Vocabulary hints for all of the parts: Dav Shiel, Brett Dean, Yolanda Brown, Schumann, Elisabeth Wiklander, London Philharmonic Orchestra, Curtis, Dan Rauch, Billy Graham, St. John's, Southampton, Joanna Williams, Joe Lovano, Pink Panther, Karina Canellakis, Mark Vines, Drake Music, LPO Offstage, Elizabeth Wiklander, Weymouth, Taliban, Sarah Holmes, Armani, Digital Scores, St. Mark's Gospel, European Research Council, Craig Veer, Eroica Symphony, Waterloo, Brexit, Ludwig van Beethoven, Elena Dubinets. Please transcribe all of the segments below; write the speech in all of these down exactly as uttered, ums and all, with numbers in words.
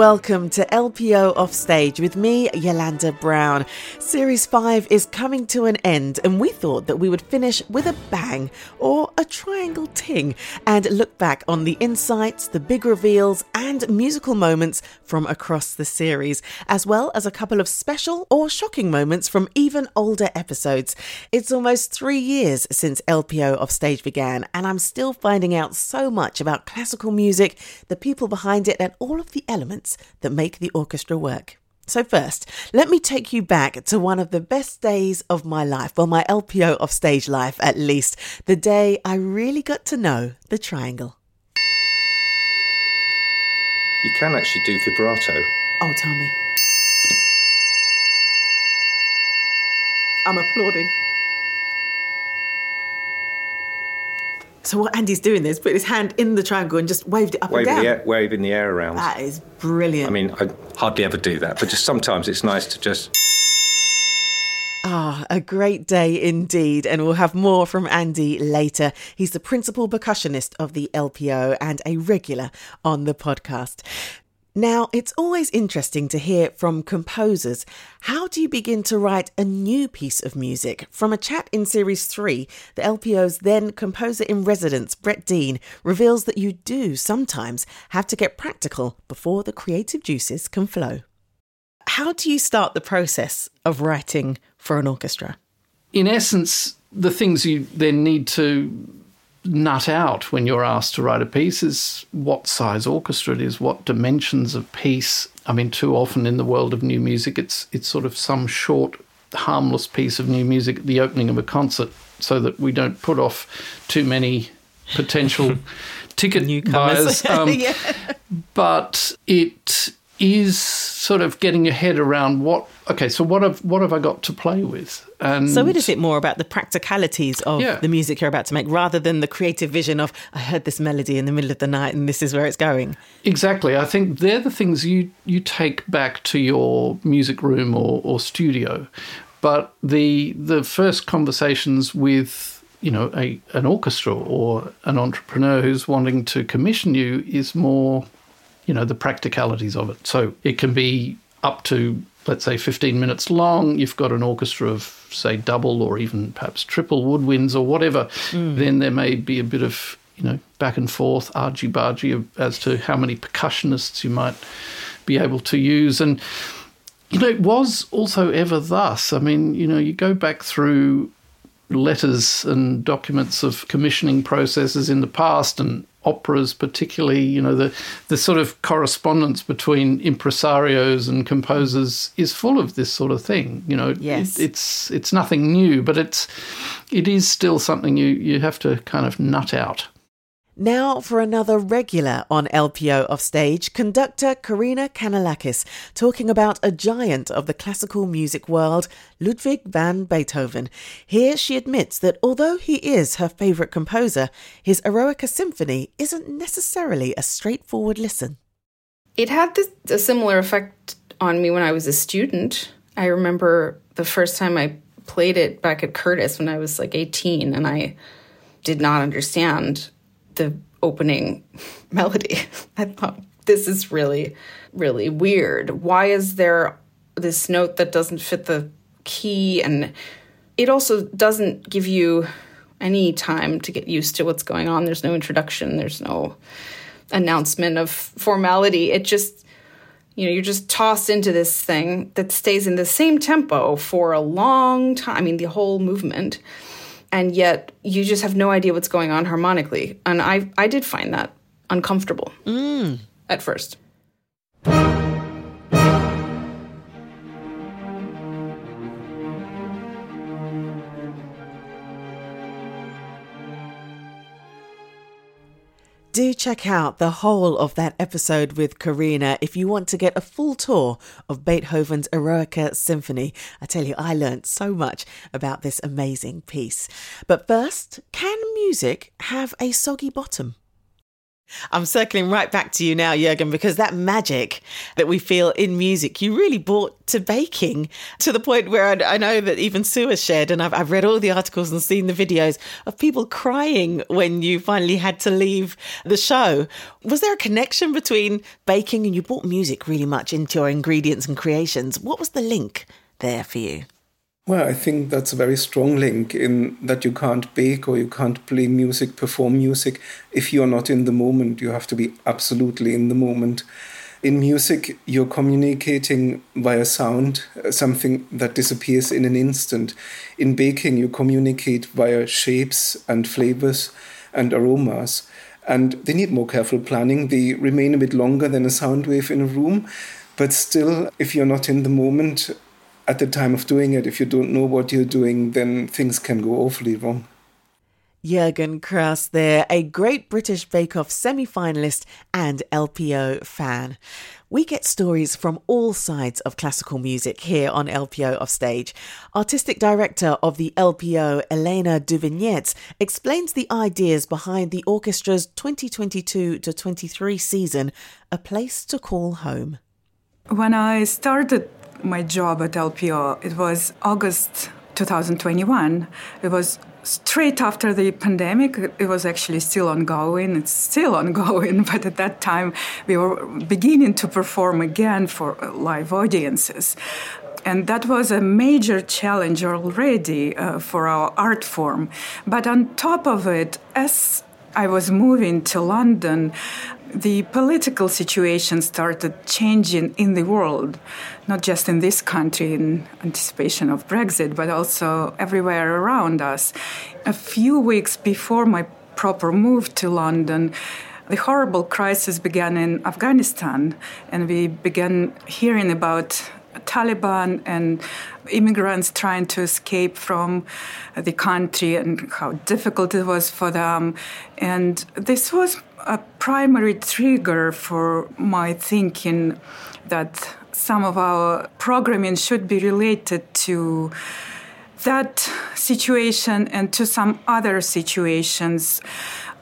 welcome to L P O Offstage with me, Yolanda Brown. Series five is coming to an end and we thought that we would finish with a bang or a triangle ting and look back on the insights, the big reveals and musical moments from across the series, as well as a couple of special or shocking moments from even older episodes. It's almost three years since L P O Offstage began and I'm still finding out so much about classical music, the people behind it and all of the elements that make the orchestra work. So first, let me take you back to one of the best days of my life, well, my L P O Offstage life at least, the day I really got to know the triangle. You can actually do vibrato. Oh, tell me. I'm applauding. So what Andy's doing is put his hand in the triangle and just waved it up wave and down. The air, waving the air around. That is brilliant. I mean, I hardly ever do that, but just sometimes it's nice to just... Ah, a great day indeed, and we'll have more from Andy later. He's the principal percussionist of the L P O and a regular on the podcast. Now, it's always interesting to hear from composers. How do you begin to write a new piece of music? From a chat in Series three, the L P O's then composer-in-residence, Brett Dean, reveals that you do sometimes have to get practical before the creative juices can flow. How do you start the process of writing for an orchestra? In essence, the things you then need to... nut out when you're asked to write a piece is what size orchestra it is, what dimensions of piece. I mean, too often in the world of new music, it's it's sort of some short, harmless piece of new music at the opening of a concert so that we don't put off too many potential ticket newcomers. Um, yeah. But it is sort of getting your head around what, okay, so what have what have I got to play with? And so it is it more about the practicalities of yeah. the music you're about to make rather than the creative vision of, I heard this melody in the middle of the night and this is where it's going. Exactly. I think they're the things you, you take back to your music room or, or studio. But the the first conversations with, you know, a an orchestra or an entrepreneur who's wanting to commission you is more... you know, the practicalities of it. So it can be up to, let's say, fifteen minutes long. You've got an orchestra of, say, double or even perhaps triple woodwinds or whatever. Mm. Then there may be a bit of, you know, back and forth, argy-bargy as to how many percussionists you might be able to use. And, you know, it was also ever thus. I mean, you know, you go back through letters and documents of commissioning processes in the past and operas particularly, you know, the, the sort of correspondence between impresarios and composers is full of this sort of thing. You know, yes. it, it's it's nothing new, but it's it is still something you, you have to kind of nut out. Now for another regular on L P O Offstage, conductor Karina Canellakis, talking about a giant of the classical music world, Ludwig van Beethoven. Here she admits that although he is her favourite composer, his Eroica Symphony isn't necessarily a straightforward listen. It had this, a similar effect on me when I was a student. I remember the first time I played it back at Curtis when I was like eighteen, and I did not understand the opening melody. I thought, this is really, really weird. Why is there this note that doesn't fit the key? And it also doesn't give you any time to get used to what's going on. There's no introduction. There's no announcement of formality. It just, you know, you're just tossed into this thing that stays in the same tempo for a long time. I mean, the whole movement. And yet you just have no idea what's going on harmonically. And I I did find that uncomfortable mm. at first. Do check out the whole of that episode with Karina if you want to get a full tour of Beethoven's Eroica Symphony. I tell you, I learned so much about this amazing piece. But first, can music have a soggy bottom? I'm circling right back to you now, Jürgen, because that magic that we feel in music, you really brought to baking, to the point where I, I know that even Sue has shared, and I've, I've read all the articles and seen the videos of people crying when you finally had to leave the show. Was there a connection between baking and you brought music really much into your ingredients and creations? What was the link there for you? Well, I think that's a very strong link, in that you can't bake or you can't play music, perform music, if you're not in the moment. You have to be absolutely in the moment. In music, you're communicating via sound, something that disappears in an instant. In baking, you communicate via shapes and flavors and aromas. And they need more careful planning. They remain a bit longer than a sound wave in a room. But still, if you're not in the moment at the time of doing it, if you don't know what you're doing, then things can go awfully wrong. Jürgen Krauß there, a Great British Bake Off semi-finalist and L P O fan. We get stories from all sides of classical music here on L P O Offstage. Artistic Director of the L P O, Elena Dubinets, explains the ideas behind the orchestra's twenty twenty-two to twenty-three season, A Place to Call Home. When I started my job at L P O, it was August twenty twenty-one. It was straight after the pandemic. It was actually still ongoing. It's still ongoing, but at that time we were beginning to perform again for live audiences. And that was a major challenge already uh, for our art form. But on top of it, as I was moving to London, the political situation started changing in the world, not just in this country in anticipation of Brexit, but also everywhere around us. A few weeks before my proper move to London, the horrible crisis began in Afghanistan, and we began hearing about Taliban and immigrants trying to escape from the country and how difficult it was for them. And this was a primary trigger for my thinking that some of our programming should be related to that situation and to some other situations.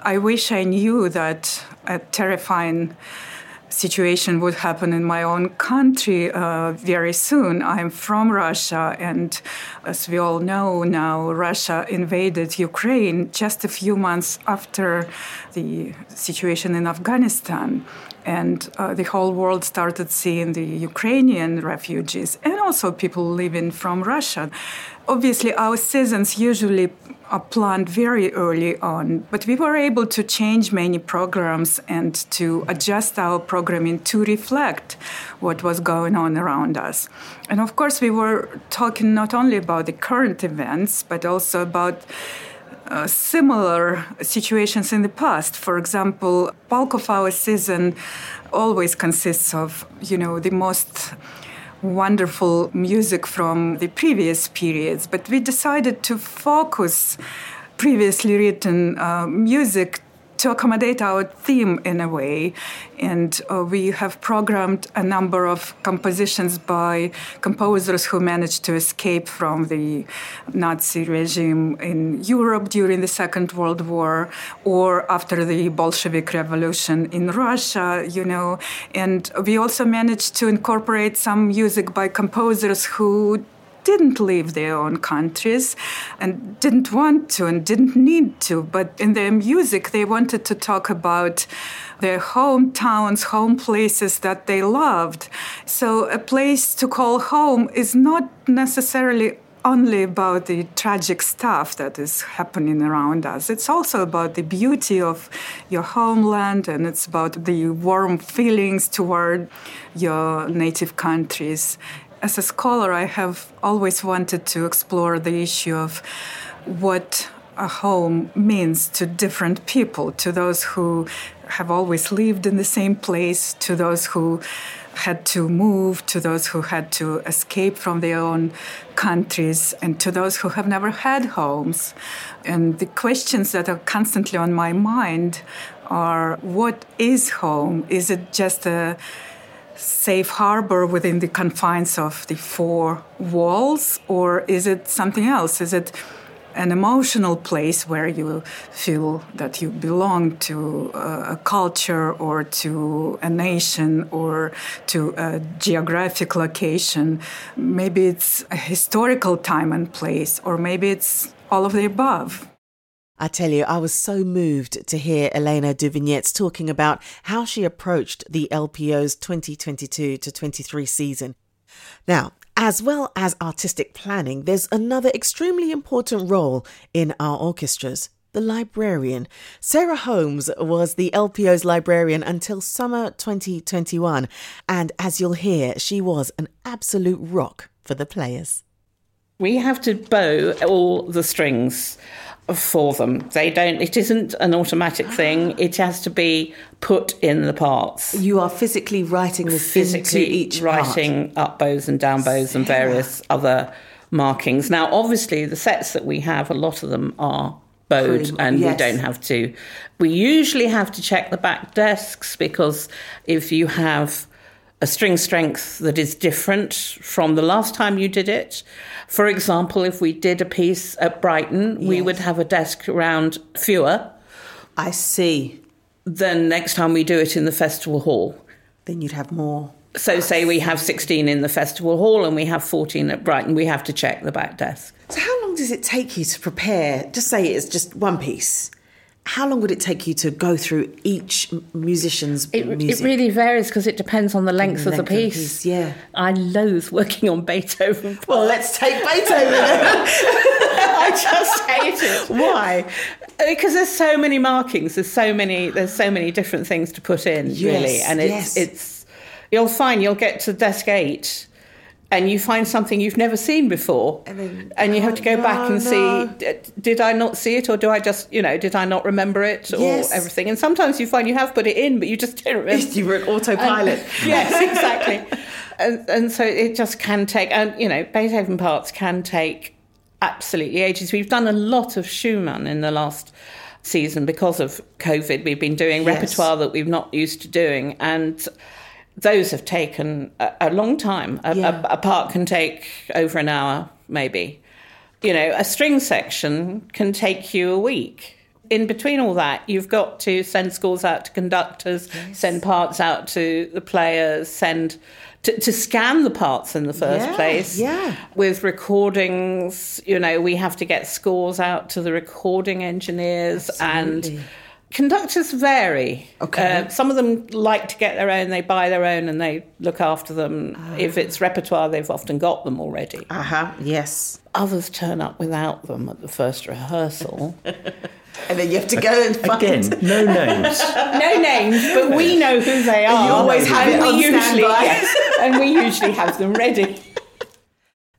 I wish I knew that a terrifying situation would happen in my own country uh, very soon. I'm from Russia, and as we all know now, Russia invaded Ukraine just a few months after the situation in Afghanistan. And uh, the whole world started seeing the Ukrainian refugees and also people living from Russia. Obviously, our seasons usually are planned very early on, but we were able to change many programs and to adjust our programming to reflect what was going on around us. And of course, we were talking not only about the current events, but also about Uh, similar situations in the past. For example, bulk of our season always consists of, you know, the most wonderful music from the previous periods. But we decided to focus previously written uh, music to accommodate our theme in a way. And uh, we have programmed a number of compositions by composers who managed to escape from the Nazi regime in Europe during the Second World War or after the Bolshevik Revolution in Russia, you know. And we also managed to incorporate some music by composers who didn't leave their own countries and didn't want to and didn't need to. But in their music, they wanted to talk about their hometowns, home places that they loved. So A Place to Call Home is not necessarily only about the tragic stuff that is happening around us. It's also about the beauty of your homeland, and it's about the warm feelings toward your native countries. As a scholar, I have always wanted to explore the issue of what a home means to different people, to those who have always lived in the same place, to those who had to move, to those who had to escape from their own countries, and to those who have never had homes. And the questions that are constantly on my mind are, what is home? Is it just a safe harbor within the confines of the four walls, or is it something else? Is it an emotional place where you feel that you belong to a culture or to a nation or to a geographic location. Maybe it's a historical time and place, or maybe it's all of the above. I tell you, I was so moved to hear Elena Dubinets talking about how she approached the L P O's twenty twenty-two to twenty-three season. Now, as well as artistic planning, there's another extremely important role in our orchestras, the librarian. Sarah Holmes was the L P O's librarian until summer twenty twenty-one, and as you'll hear, she was an absolute rock for the players. We have to bow all the strings for them. They don't, it isn't an automatic thing. It has to be put in the parts. You are physically writing this physically into each writing part. Up bows and down bows and various yeah. other markings. Now, obviously, the sets that we have, a lot of them are bowed, Pretty, and yes. we don't have to. We usually have to check the back desks, because if you have a string strength that is different from the last time you did it. For example, if we did a piece at Brighton, yes. we would have a desk round fewer. I see. Then next time we do it in the festival hall. Then you'd have more. So I say see. we have sixteen in the festival hall and we have fourteen at Brighton, we have to check the back desk. So how long does it take you to prepare, just say it's just one piece? How long would it take you to go through each musician's it, music? It really varies, because it depends on the length, the length of the piece. Of piece yeah. I loathe working on Beethoven. Well, let's take Beethoven. I just hate it. Why? Because there's so many markings. There's so many. There's so many different things to put in, yes, really, and it's yes. it's. You'll find you'll get to desk eight. And you find something you've never seen before. And, then, and you have to go no, back and no. see, did I not see it? Or do I just, you know, did I not remember it? Or yes. everything. And sometimes you find you have put it in, but you just don't remember. You were an autopilot. And, yes, exactly. and, and so it just can take, and, you know, Beethoven parts can take absolutely ages. We've done a lot of Schumann in the last season because of COVID. We've been doing yes. repertoire that we've not used to doing. And those have taken a, a long time. A, yeah. a, a part can take over an hour, maybe. You know, a string section can take you a week. In between all that, you've got to send scores out to conductors, yes. send parts out to the players, send to, to scan the parts in the first yeah, place. Yeah. With recordings, you know, we have to get scores out to the recording engineers. Absolutely. And conductors vary. Okay. Uh, some of them like to get their own, they buy their own and they look after them. Oh. If it's repertoire, they've often got them already. Uh-huh, yes. Others turn up without them at the first rehearsal. And then you have to go and find... Again, no names. No names, but we know who they are. And you always have it on standby. Yes, and we usually have them ready.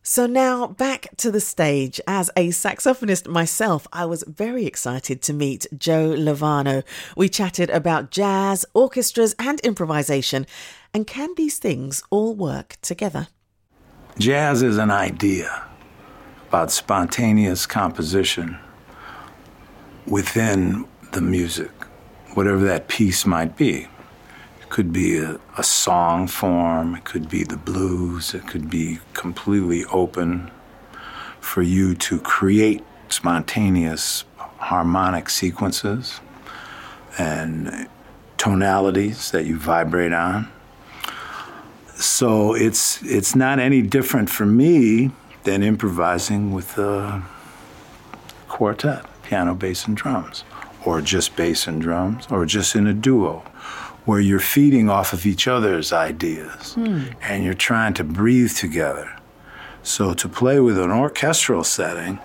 So now back to the stage. As a saxophonist myself, I was very excited to meet Joe Lovano. We chatted about jazz, orchestras and improvisation. And can these things all work together? Jazz is an idea about spontaneous composition within the music, whatever that piece might be. Could be a, a song form, it could be the blues, it could be completely open for you to create spontaneous harmonic sequences and tonalities that you vibrate on. So it's it's not any different for me than improvising with a quartet, piano, bass, and drums, or just bass and drums, or just in a duo, where you're feeding off of each other's ideas hmm. and you're trying to breathe together. So to play with an orchestral setting,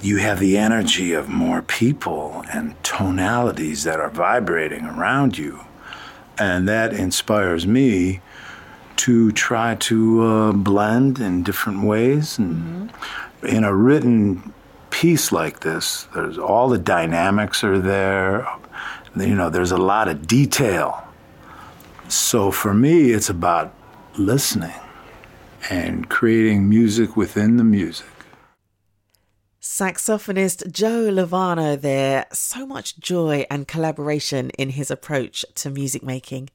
you have the energy of more people and tonalities that are vibrating around you. And that inspires me to try to uh, blend in different ways. And mm-hmm. in a written piece like this, there's all the dynamics are there. You know, there's a lot of detail. So for me, it's about listening and creating music within the music. Saxophonist Joe Lovano there. So much joy and collaboration in his approach to music making.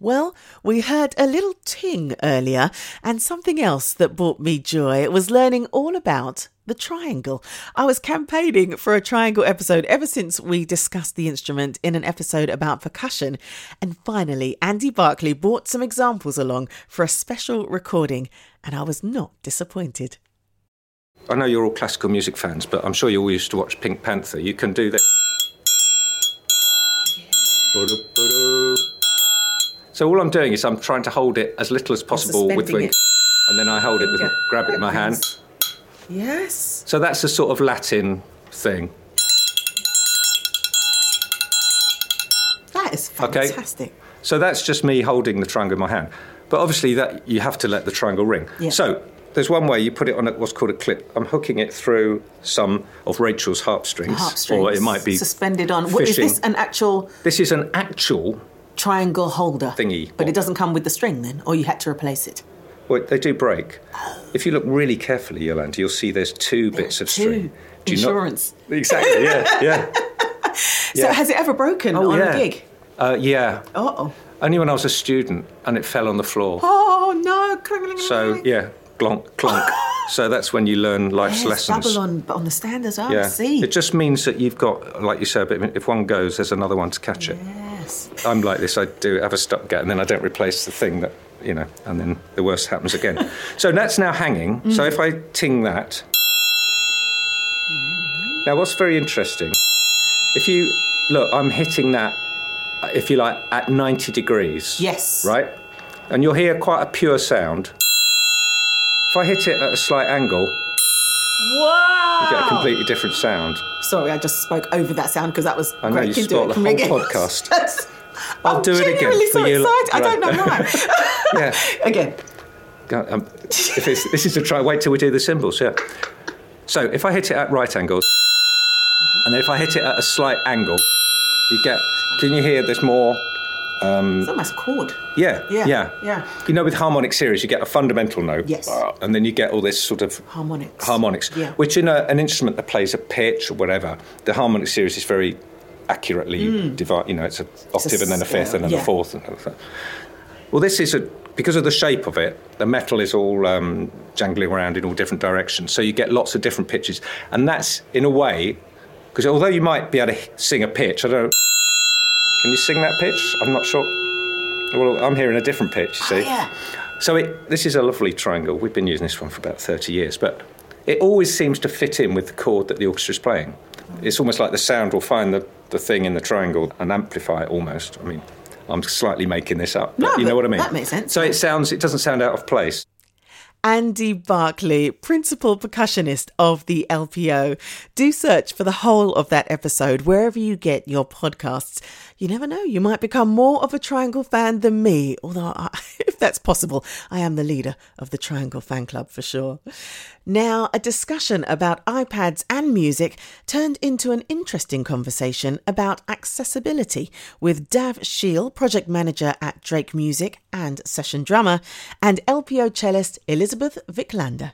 Well, we heard a little ting earlier, and something else that brought me joy was learning all about the triangle. I was campaigning for a triangle episode ever since we discussed the instrument in an episode about percussion, and finally Andy Barclay brought some examples along for a special recording, and I was not disappointed. I know you're all classical music fans, but I'm sure you all used to watch Pink Panther. You can do that. Yeah. So all I'm doing is I'm trying to hold it as little as possible with wing, and then I hold it with yeah. grab it in my hand. Yes. So that's a sort of Latin thing. That is fantastic. Okay. So that's just me holding the triangle in my hand, but obviously that you have to let the triangle ring. Yeah. So there's one way you put it on a, what's called a clip. I'm hooking it through some of Rachel's harp strings, harp strings. Or it might be suspended on. What, is this an actual? This is an actual. Triangle holder thingy, but it doesn't come with the string then, or you had to replace it. Well, they do break. Oh. If you look really carefully, Yolanda, you'll see there's two there bits of two. String. Do Insurance. You not... Exactly. Yeah, yeah. So yeah. Has it ever broken oh, on yeah. a gig? Uh, yeah. Oh. Only when I was a student, and it fell on the floor. Oh no! So yeah, glonk, clonk. So that's when you learn life's yes, lessons. Double on on the stand as well. Yeah. See. It just means that you've got, like you said, but if one goes, there's another one to catch yeah. it. I'm like this, I do have a stopgap and then I don't replace the thing that, you know, and then the worst happens again. So that's now hanging, mm-hmm. So if I ting that... Mm-hmm. Now what's very interesting, if you... Look, I'm hitting that, if you like, at ninety degrees. Yes. Right? And you'll hear quite a pure sound. If I hit it at a slight angle... Wow! You get a completely different sound. Sorry, I just spoke over that sound because that was I know, great. You spoiled the whole again. Podcast. I'll I'm do it again. I'm so excited. Right. I don't know why. Yeah. Again. God, um, if it's, this is a try. Wait till we do the cymbals, yeah. So if I hit it at right angles, mm-hmm. and then if I hit it at a slight angle, you get... Can you hear there's more... Um, it's almost a chord. Yeah, yeah, yeah, yeah. You know, with harmonic series, you get a fundamental note. Yes. And then you get all this sort of... Harmonics. Harmonics, yeah. Which in a, an instrument that plays a pitch or whatever, the harmonic series is very accurately mm. divided. You know, it's an octave and then a fifth and then yeah. a fourth. And everything. Well, this is, a because of the shape of it, the metal is all um, jangling around in all different directions. So you get lots of different pitches. And that's, in a way, because although you might be able to sing a pitch, I don't... Can you sing that pitch? I'm not sure. Well, I'm hearing a different pitch, you see. Oh, yeah. So it, this is a lovely triangle. We've been using this one for about thirty years, but it always seems to fit in with the chord that the orchestra's playing. It's almost like the sound will find the, the thing in the triangle and amplify it almost. I mean, I'm slightly making this up, but no, you know but what I mean? That makes sense. So it sounds, it doesn't sound out of place. Andy Barclay, principal percussionist of the L P O. Do search for the whole of that episode wherever you get your podcasts. You never know, you might become more of a triangle fan than me, although I, if that's possible, I am the leader of the Triangle Fan Club for sure. Now, a discussion about iPads and music turned into an interesting conversation about accessibility with Dav Shiel, project manager at Drake Music and session drummer, and L P O cellist Elizabeth Wiklander.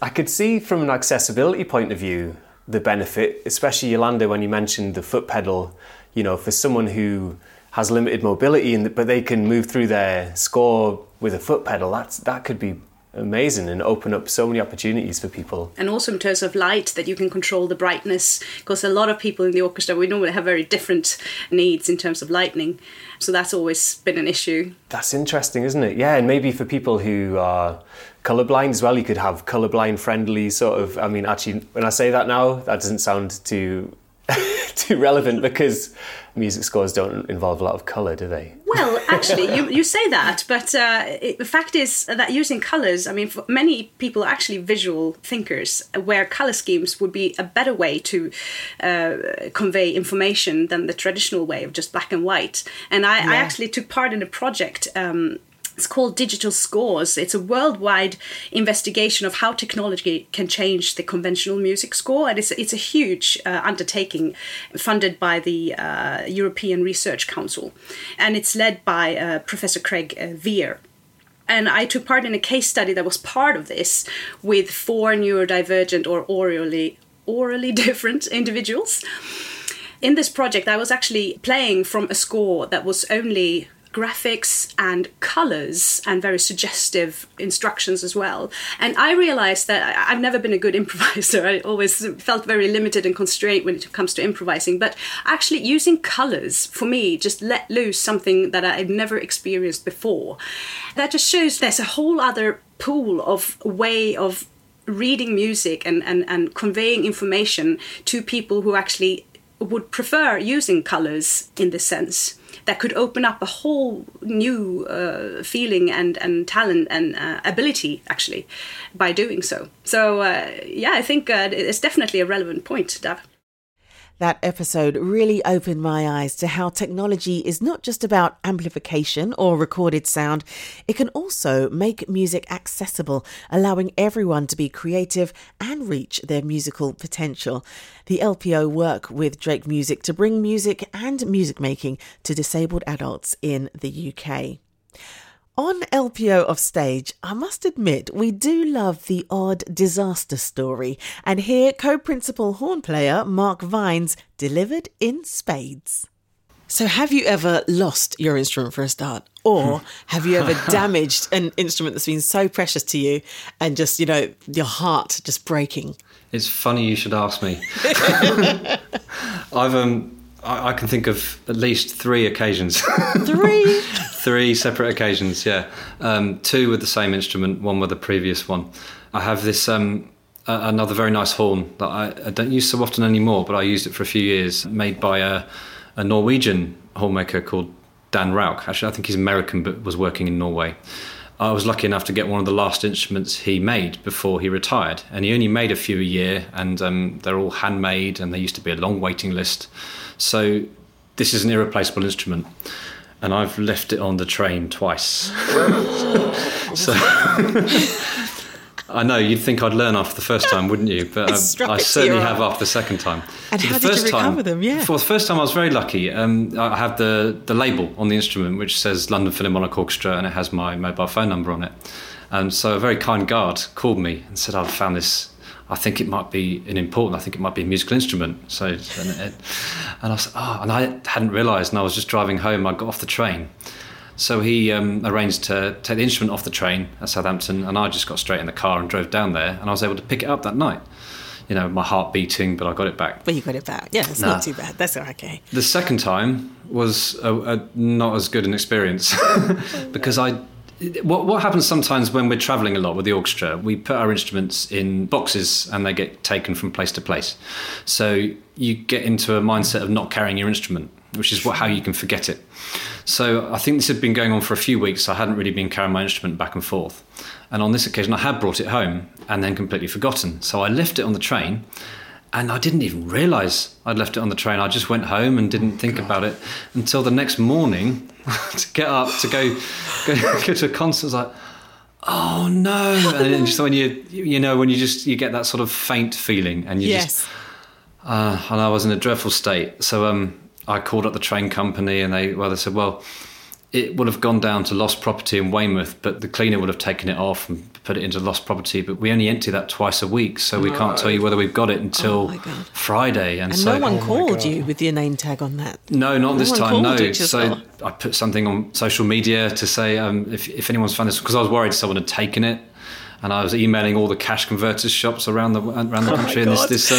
I could see from an accessibility point of view the benefit, especially Yolanda when you mentioned the foot pedal, you know, for someone who has limited mobility and but they can move through their score with a foot pedal, that's that could be amazing and open up so many opportunities for people. And also in terms of light, that you can control the brightness, because a lot of people in the orchestra, we normally have very different needs in terms of lighting, so that's always been an issue. That's interesting, isn't it? Yeah, and maybe for people who are colourblind as well, you could have colourblind friendly sort of, I mean, actually, when I say that now, that doesn't sound too too relevant because music scores don't involve a lot of colour, do they? Well, actually, you, you say that, but uh, it, the fact is that using colours, I mean, for many people are actually visual thinkers, where colour schemes would be a better way to uh, convey information than the traditional way of just black and white. And I, yeah. I actually took part in a project. Um, It's called Digital Scores. It's a worldwide investigation of how technology can change the conventional music score. And it's, it's a huge uh, undertaking funded by the uh, European Research Council. And it's led by uh, Professor Craig uh, Veer. And I took part in a case study that was part of this with four neurodivergent or orally, orally different individuals. In this project, I was actually playing from a score that was only graphics and colours and very suggestive instructions as well. And I realised that I've never been a good improviser. I always felt very limited and constrained when it comes to improvising. But actually using colours, for me, just let loose something that I've never experienced before. That just shows there's a whole other pool of way of reading music and, and, and conveying information to people who actually would prefer using colours in this sense. That could open up a whole new uh, feeling and, and talent and uh, ability, actually, by doing so. So, uh, yeah, I think uh, it's definitely a relevant point, Dav. That episode really opened my eyes to how technology is not just about amplification or recorded sound. It can also make music accessible, allowing everyone to be creative and reach their musical potential. The L P O work with Drake Music to bring music and music making to disabled adults in the U K. On L P O Offstage, I must admit, we do love the odd disaster story. And here, co-principal horn player Mark Vines delivered in spades. So have you ever lost your instrument for a start? Or have you ever damaged an instrument that's been so precious to you and just, you know, your heart just breaking? It's funny you should ask me. I've... um. I can think of at least three occasions. Three? Three separate occasions, yeah. Um, two with the same instrument, one with the previous one. I have this, um, uh, another very nice horn that I, I don't use so often anymore, but I used it for a few years, made by a, a Norwegian hornmaker called Dan Rauch. Actually, I think he's American, but was working in Norway. I was lucky enough to get one of the last instruments he made before he retired. And he only made a few a year, and um, they're all handmade, and there used to be a long waiting list. So this is an irreplaceable instrument, and I've left it on the train twice. So I know, you'd think I'd learn after the first time, wouldn't you? But um, I certainly have after the second time. And so how the did first you recover time, them? Yeah. For the first time, I was very lucky. Um, I have the, the label on the instrument, which says London Philharmonic Orchestra, and it has my mobile phone number on it. And so a very kind guard called me and said, I've found this. I think it might be an important, I think it might be a musical instrument. So, and, it, and I was, oh, and I hadn't realised, and I was just driving home, I got off the train. So he um, arranged to take the instrument off the train at Southampton, and I just got straight in the car and drove down there, and I was able to pick it up that night. You know, my heart beating, but I got it back. But you got it back. Yeah, it's nah. not too bad. That's all okay. The second time was a, a not as good an experience because I... What, what happens sometimes when we're travelling a lot with the orchestra, we put our instruments in boxes and they get taken from place to place. So you get into a mindset of not carrying your instrument, which is what, how you can forget it. So I think this had been going on for a few weeks. I hadn't really been carrying my instrument back and forth. And on this occasion, I had brought it home and then completely forgotten. So I left it on the train. And I didn't even realise I'd left it on the train. I just went home and didn't think God. about it until the next morning to get up, to go go, go to a concert. I was like, oh, no. And then just when you, you know, when you just, you get that sort of faint feeling and you yes. just, uh, and I was in a dreadful state. So um, I called up the train company and they, well, they said, well, it would have gone down to lost property in Weymouth, but the cleaner would have taken it off and put it into lost property. But we only empty that twice a week, so we oh. can't tell you whether we've got it until oh Friday. And, and so, no one oh called you with your name tag on that. No, not no this time. No. So I put something on social media to say um, if if anyone's found this, because I was worried someone had taken it, and I was emailing all the cash converters shops around the around the oh country. And this this.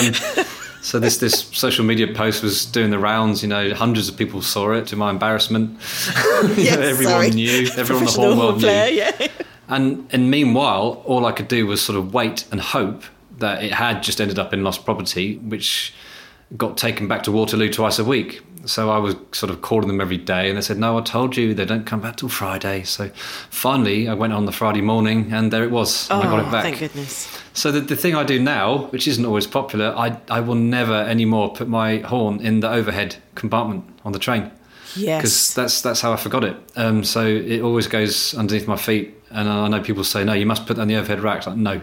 Um, So this, this social media post was doing the rounds, you know, hundreds of people saw it, to my embarrassment. yes, everyone sorry. knew, everyone in the whole world player, knew. Yeah. And, and meanwhile, all I could do was sort of wait and hope that it had just ended up in lost property, which got taken back to Waterloo twice a week. So I was sort of calling them every day and they said, no, I told you they don't come back till Friday. So finally I went on the Friday morning and there it was. And oh, I got it back. Thank goodness. So the, the thing I do now, which isn't always popular, I, I will never anymore put my horn in the overhead compartment on the train. Yes. Because that's, that's how I forgot it. Um, so it always goes underneath my feet. And I know people say, no, you must put that in the overhead rack. It's like, no,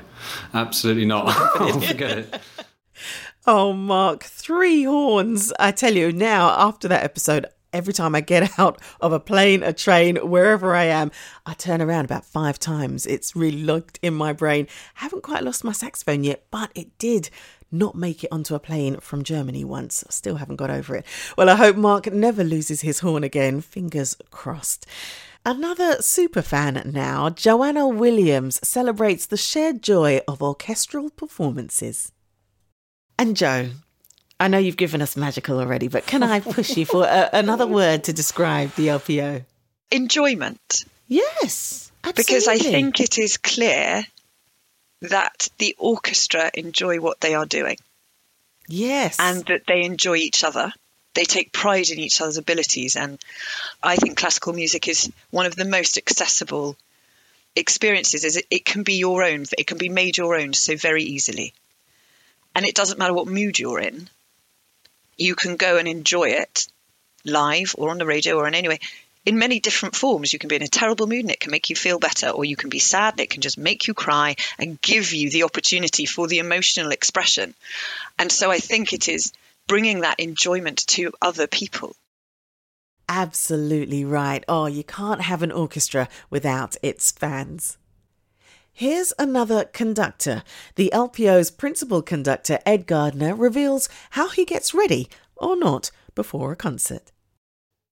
absolutely not. I'll forget it. Oh, Mark, three horns. I tell you now, after that episode, every time I get out of a plane, a train, wherever I am, I turn around about five times. It's really logged in my brain. Haven't quite lost my saxophone yet, but it did not make it onto a plane from Germany once. I still haven't got over it. Well, I hope Mark never loses his horn again. Fingers crossed. Another superfan now, Joanna Williams, celebrates the shared joy of orchestral performances. And Joe, I know you've given us magical already, but can I push you for a, another word to describe the L P O? Enjoyment. Yes, absolutely. Because I think it is clear that the orchestra enjoy what they are doing. Yes. And that they enjoy each other. They take pride in each other's abilities. And I think classical music is one of the most accessible experiences. Is it, it can be your own. It can be made your own so very easily. And it doesn't matter what mood you're in. You can go and enjoy it live or on the radio or in any way. In many different forms, you can be in a terrible mood and it can make you feel better, or you can be sad and it can just make you cry and give you the opportunity for the emotional expression. And so I think it is bringing that enjoyment to other people. Absolutely right. Oh, you can't have an orchestra without its fans. Here's another conductor. The L P O's principal conductor, Ed Gardner, reveals how he gets ready, or not, before a concert.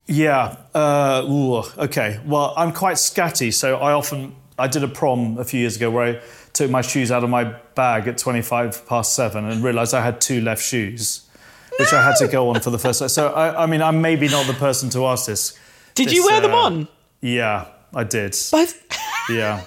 Yeah. Uh, ooh, okay. Well, I'm quite scatty, so I often I did a prom a few years ago where I took my shoes out of my bag at twenty-five past seven and realised I had two left shoes, which no! I had to go on for the first time. So I, I mean, I'm maybe not the person to ask this. Did this, you wear uh, them on? Yeah, I did. Both. Yeah,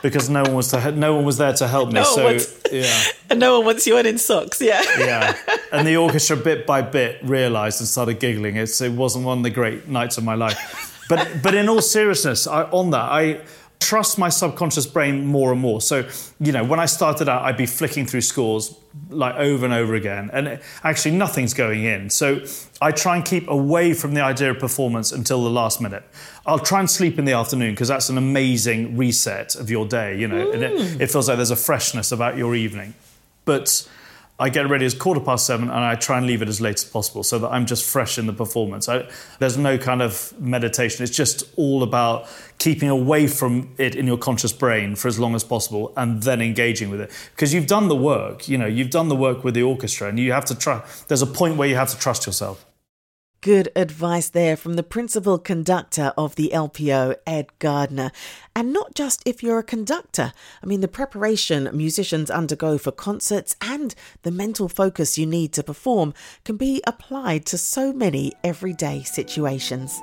because no one was to, no one was there to help me. No so wants, yeah, and no one wants you in socks. Yeah, yeah. And the orchestra, bit by bit, realised and started giggling. It's, it wasn't one of the great nights of my life. But but in all seriousness, I, on that, I trust my subconscious brain more and more. So, you know, when I started out, I'd be flicking through scores like over and over again. And it, actually nothing's going in. So I try and keep away from the idea of performance until the last minute. I'll try and sleep in the afternoon because that's an amazing reset of your day, you know. Mm. And it, it feels like there's a freshness about your evening. But I get ready as quarter past seven and I try and leave it as late as possible so that I'm just fresh in the performance. I, there's no kind of meditation. It's just all about keeping away from it in your conscious brain for as long as possible and then engaging with it. Because you've done the work, you know, you've done the work with the orchestra and you have to try. There's a point where you have to trust yourself. Good advice there from the principal conductor of the L P O, Ed Gardner. And not just if you're a conductor. I mean, the preparation musicians undergo for concerts and the mental focus you need to perform can be applied to so many everyday situations.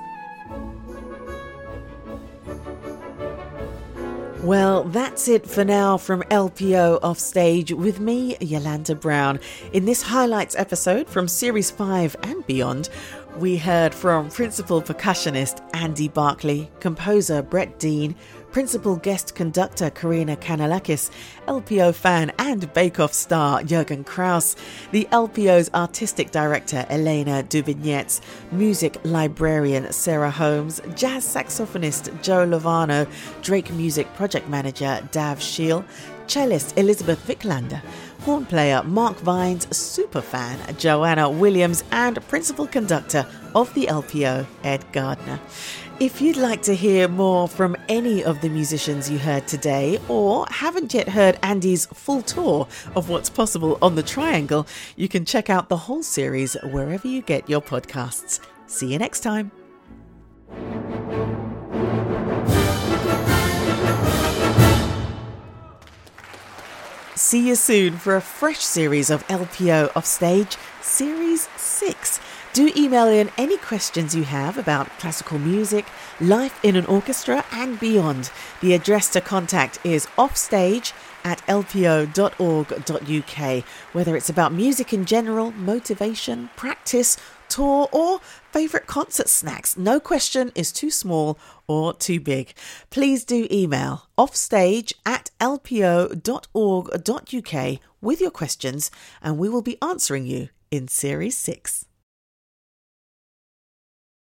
Well, that's it for now from L P O Offstage with me, Yolanda Brown. In this highlights episode from Series five and beyond, we heard from principal percussionist Andy Barclay, composer Brett Dean, principal guest conductor Karina Canellakis, L P O fan and Bake Off star Jürgen Krauß, the L P O's artistic director Elena Dubinets, music librarian Sarah Holmes, jazz saxophonist Joe Lovano, Drake Music project manager Dav Shiel, cellist Elisabeth Wiklander, horn player Mark Vines, superfan Joanna Williams, and principal conductor of the L P O, Ed Gardner. If you'd like to hear more from any of the musicians you heard today, or haven't yet heard Andy's full tour of what's possible on the Triangle, you can check out the whole series wherever you get your podcasts. See you next time. See you soon for a fresh series of L P O Offstage, Series six. Do email in any questions you have about classical music, life in an orchestra and beyond. The address to contact is offstage at l p o dot org dot u k, whether it's about music in general, motivation, practice, tour or favourite concert snacks. No question is too small or too big. Please do email offstage at l p o dot org dot u k with your questions and we will be answering you in Series six.